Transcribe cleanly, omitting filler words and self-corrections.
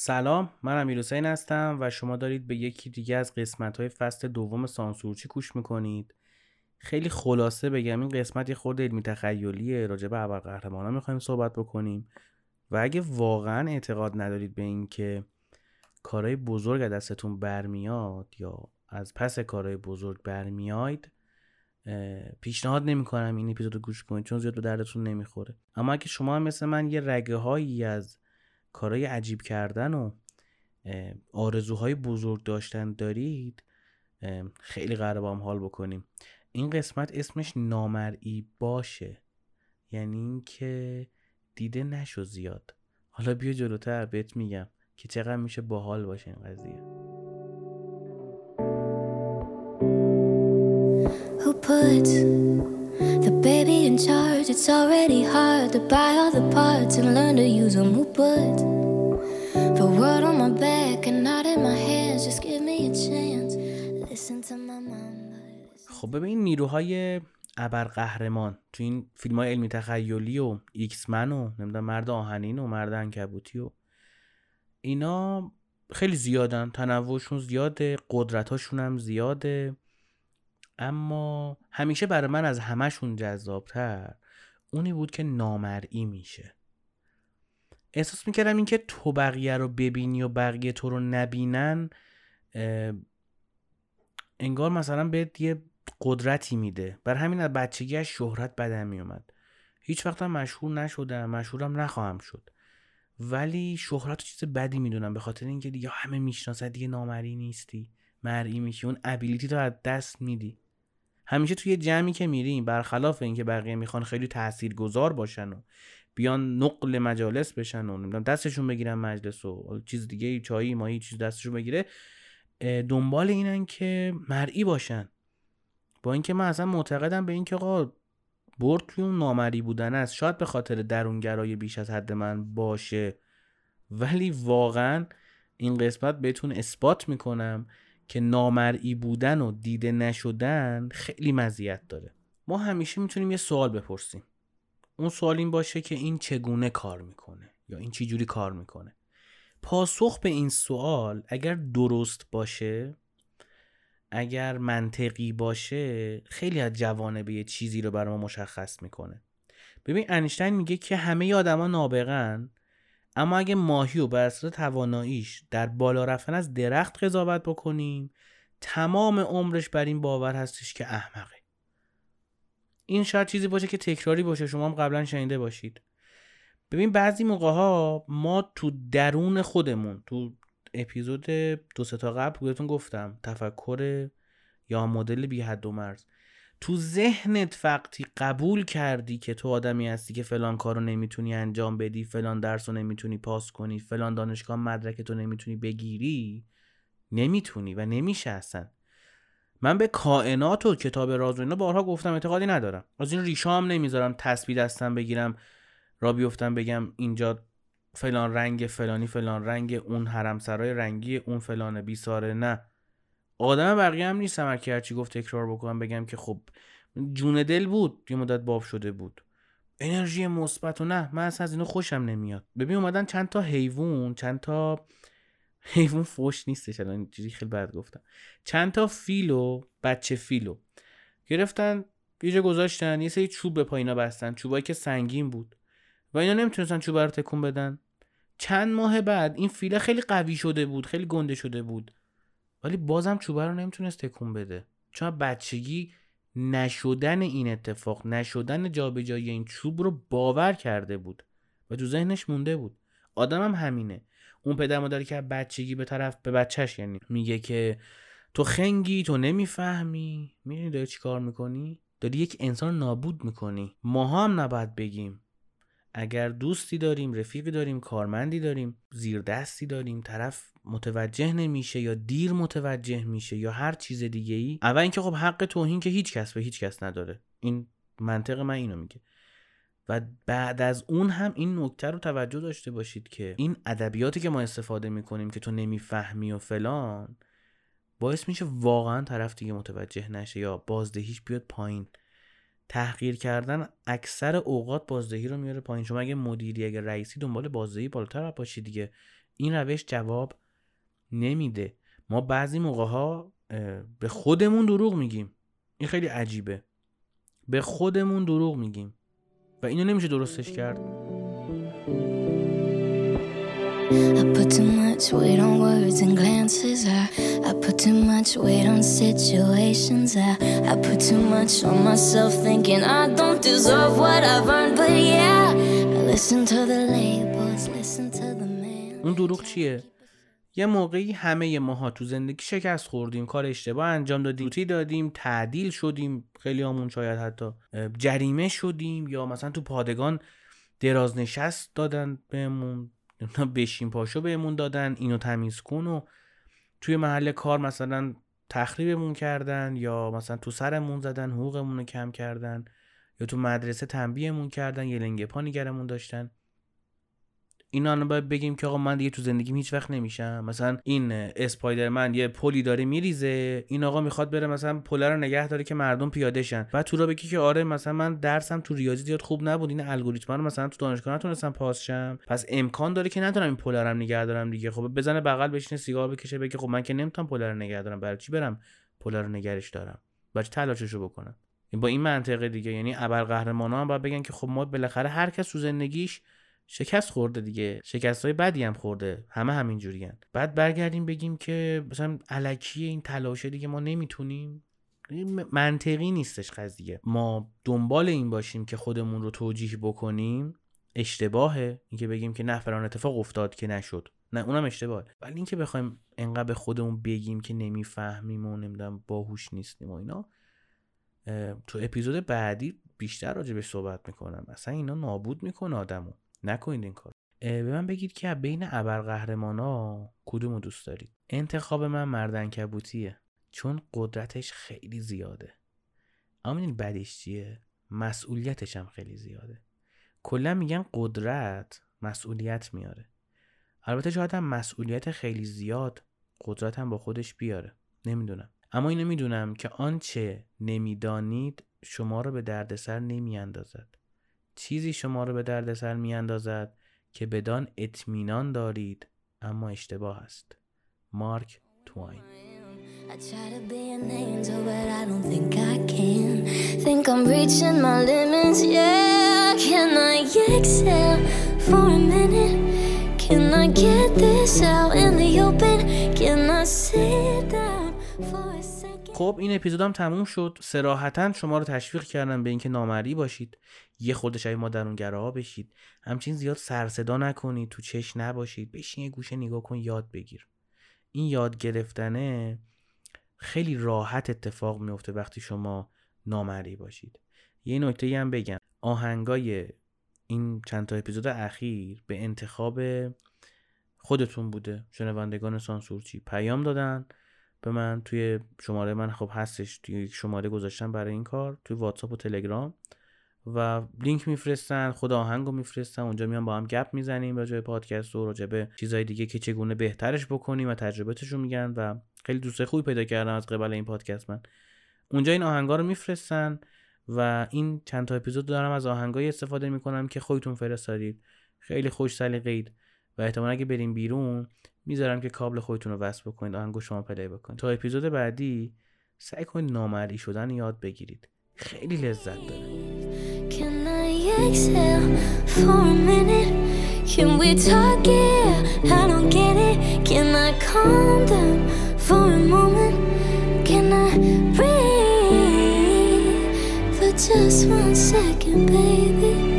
سلام، من امیرحسین هستم و شما دارید به یکی دیگه از قسمت‌های فصل دوم سانسورچی گوش می‌کنید. خیلی خلاصه بگم این قسمت یه خورده علمی تخیلیه، راجع به ابرقهرمانا می‌خوایم صحبت بکنیم و اگه واقعاً اعتقاد ندارید به این که کارهای بزرگ از دستتون برمیاد یا از پس کارهای بزرگ برمیاید، پیشنهاد نمی‌کنم این اپیزودو گوش کنید چون زیاد به دردتون نمی‌خوره. اما اگه شما هم مثل من یه رگه‌هایی از کارهای عجیب کردن و آرزوهای بزرگ داشتن دارید، خیلی قراره با هم حال بکنیم. این قسمت اسمش نامرئی باشه، یعنی این که دیده نشو زیاد. حالا بیا جلوتر بهت میگم که چقدر میشه باحال باشه این قضیه. Who puts the baby in charge? It's already hard to buy all the parts and learn to use them. Who put the world on my back and not in my hands? Just give me a chance. Listen to my mama. خب ببین، نیروهای ابرقهرمان تو این فیلم‌های علمی تخیلی و ایکس من و نمیدونم مرد آهنین و مرد عنکبوتی و اینا خیلی زیادن، تنوعشون زیاده، قدرتاشون هم زیاده، اما همیشه برای من از همه‌شون جذاب‌تر اونی بود که نامرئی میشه. احساس میکردم این که تو بقیه رو ببینی و بقیه تو رو نبینن انگار مثلا بهت یه قدرتی میده. بر همین از بچگی از شهرت بدم میومد. هیچ وقت هم مشهور نشدم، مشهورم نخواهم شد، ولی شهرت چیز بدی میدونم، به خاطر اینکه دیگه همه میشناسن، دیگه نامرئی نیستی، مرئی میشی، اون ابیلیتی تو از دست میدی. همیشه توی جمعی که میریم، برخلاف اینکه بقیه میخوان خیلی تاثیرگذار باشن و بیان نقل مجالس بشن و نمیدونم دستشون بگیرن مجلس و چیز دیگه، چایی مایی چیز دستشون بگیره، دنبال اینن که مرئی باشن. با اینکه من اصلا معتقدم به اینکه آقا برد توی اون نامرئی بودن است، شاید به خاطر درونگرایی بیش از حد من باشه، ولی واقعا این قسمت بهتون اثبات میکنم که نامرئی بودن و دیده نشدن خیلی مزیت داره. ما همیشه میتونیم یه سوال بپرسیم، اون سوال این باشه که این چگونه کار میکنه یا این چی جوری کار میکنه. پاسخ به این سوال اگر درست باشه، اگر منطقی باشه، خیلی از جوانب یه چیزی رو برای ما مشخص میکنه. ببین انیشتین میگه که همه آدما نابغه‌ن، اما اگه ماهی رو بر اساس تواناییش در بالا رفتن از درخت قضاوت بکنیم، تمام عمرش بر این باور هستش که احمقه. این شاید چیزی باشه که تکراری باشه، شما هم قبلا شنیده باشید. ببین بعضی موقع‌ها ما تو درون خودمون، تو اپیزود 2-3 قبل بهتون گفتم تفکر یا مدل بی حد و مرز، تو ذهنت وقتی قبول کردی که تو آدمی هستی که فلان کارو نمیتونی انجام بدی، فلان درسو نمیتونی پاس کنی، فلان دانشگاه مدرکتو نمیتونی بگیری، نمیتونی و نمیشه اصلا. من به کائنات و کتاب راز و اینا بارها گفتم اعتقادی ندارم، از این ریشام نمیذارم تسبیح دستم بگیرم را بیفتم بگم اینجا فلان رنگ، فلانی فلان رنگ، اون حرمسرای رنگی، اون فلان بیساره. نه، آدم بقیه هم نیستم هرکی هرچی گفت تکرار بکنم، بگم که خب جون دل بود یه مدت باب شده بود، انرژی مثبت. و نه، من اصلا از اینو خوشم نمیاد. ببین اومدن چند تا حیوان فوش نیستش الان چیزی خیلی بد گفتم، چند تا فیلو، بچه فیلو گرفتن یه جا گذاشتن، یه سری چوب به پایینا بستن، چوبایی که سنگین بود و اینا نمیتونستن چوبه رو تکون بدن. چند ماه بعد این فیله خیلی قوی شده بود، خیلی گنده شده بود، ولی بازم چوبه رو نمیتونست تکون بده، چون بچگی نشدن این اتفاق، نشدن جابجایی این چوب رو باور کرده بود و تو ذهنش مونده بود. آدم هم همینه. اون پدر مادری که بچگی به بچهش یعنی میگه که تو خنگی، تو نمیفهمی، میدونی داری چی کار میکنی؟ داری یک انسان نابود میکنی. ما هم نباید بگیم اگر دوستی داریم، رفیقی داریم، کارمندی داریم، زیردستی داریم، طرف متوجه نمیشه یا دیر متوجه میشه یا هر چیز دیگه ای، اول اینکه خب حق توهین که هیچ کس به هیچ کس نداره، این منطق من اینو میگه. و بعد از اون هم این نکته رو توجه داشته باشید که این ادبیاتی که ما استفاده میکنیم که تو نمیفهمی و فلان، باعث میشه واقعا طرف دیگه متوجه نشه یا بازدهیش بیاد پایین. تحقیر کردن اکثر اوقات بازدهی رو میاره پایین. شما اگه مدیری، اگه رئیسی، دنبال بازدهی بالاتر باشی دیگه. این روش جواب نمیده. ما بعضی موقعها به خودمون دروغ میگیم. این خیلی عجیبه. به خودمون دروغ میگیم و اینو نمیشه درستش کرد. I put too much weight on words and glances. I put too much weight on situations. I put too much on myself thinking I don't deserve what I've earned. But yeah, I listen to the labels, listen to the man. اون دروغ چیه؟ یه موقعی همه ماها تو زندگی شکست خوردیم، کار اشتباه انجام دادیم، روتی دادیم، تعدیل شدیم، خیلی همون شاید حتی جریمه شدیم، یا مثلا تو پادگان دراز نشست دادن بهمون، بشین پاشو بهمون دادن، اینو تمیز کن، و توی محل کار مثلا تخریبمون کردن، یا مثلا تو سرمون زدن، حقوقمون رو کم کردن، یا تو مدرسه تنبیهمون کردن، یه لنگه پا نگرمون داشتن. اینا رو باید بگیم که آقا من دیگه تو زندگیم هیچ وقت نمیشم. مثلا این اسپایدرمن یه پلی داره میریزه، این آقا میخواد بره مثلا پله رو نگه داره که مردم پیاده شن، بعد تو رو بگی که آره مثلا من درسم تو ریاضی زیاد خوب نبود، این الگوریتم رو مثلا تو دانشگاه نتونستم پاس شم، پس امکان داره که نتونم این پله رو نگه دارم دیگه. خب بزنه بغل بشینه سیگار بکشه بگه خب من که نمیتونم پله رو نگه دارم، برای چی برم پله رو نگهش دارم، برای چی تلاششو بکنم؟ با این منطقه دیگه، یعنی ابرقهرمانا هم باید بگن که خب ما بالاخره هر کس تو زندگیش شکست خورده دیگه، شکست‌های بدی هم خورده، همه همین جوری هن. بعد برگردیم بگیم که مثلا الکی این تلاشه دیگه ما نمیتونیم، منطقی نیستش قضیه. ما دنبال این باشیم که خودمون رو توجیه بکنیم اشتباهه، اینکه بگیم که نه فلان اتفاق افتاد که نشد، نه اونم اشتباهه. ولی اینکه بخوایم انقدر به خودمون بگیم که نمیفهمیم و نمیدونم باهوش نیستیم و اینا، تو اپیزود بعدی بیشتر راجعش صحبت میکنم. اصلا اینا نابود میکنه آدمو، نکنید این کار. به من بگید که بین ابرقهرمانا کدومو دوست دارید؟ انتخاب من مردعنکبوتیه، چون قدرتش خیلی زیاده. اما این بدیش چیه؟ مسئولیتش هم خیلی زیاده. کلا میگن قدرت مسئولیت میاره. البته شاید هم مسئولیت خیلی زیاد قدرت هم با خودش بیاره، نمیدونم. اما اینو میدونم که آنچه نمیدانید شما رو به دردسر نمیاندازد. چیزی شما رو به دردسر میاندازد که بدان اطمینان دارید اما اشتباه است. مارک توین. خب این اپیزودم تموم شد. صراحتاً شما رو تشویق کردم به اینکه نامرئی باشید، یه خودشای مادرونگراها بشید، همچین زیاد سر صدا نکنید، تو چشم نباشید، بشین یه گوشه نگاه کن، یاد بگیر. این یاد گرفتنه خیلی راحت اتفاق میفته وقتی شما نامرئی باشید. یه نکته‌ای هم بگم، آهنگای این چند تا اپیزود اخیر به انتخاب خودتون بوده. شنوندگان سانسورچی پیام دادن به من، توی شماره من خب هستش، توی یک شماره گذاشتم برای این کار توی واتساپ و تلگرام، و لینک میفرستن، خود آهنگو میفرستن، اونجا میام با هم گپ میزنیم راجع به پادکست و راجع به چیزای دیگه که چگونه بهترش بکنیم و تجربه‌تشو میگن، و خیلی دوستای خوبی پیدا کردم از قبل این پادکست. من اونجا این آهنگا رو میفرستن و این چند تا اپیزود دارم از آهنگای استفاده میکنم که خودتون فرستادید، خیلی خوش سلیقه‌اید و احتمالاً اگه بریم بیرون میذارم که کابل خودتون رو وصل بکنید، آهنگو شما پلی بکنید. تا اپیزود بعدی سعی کنید نامرئی شدن یاد بگیرید، خیلی لذت داره.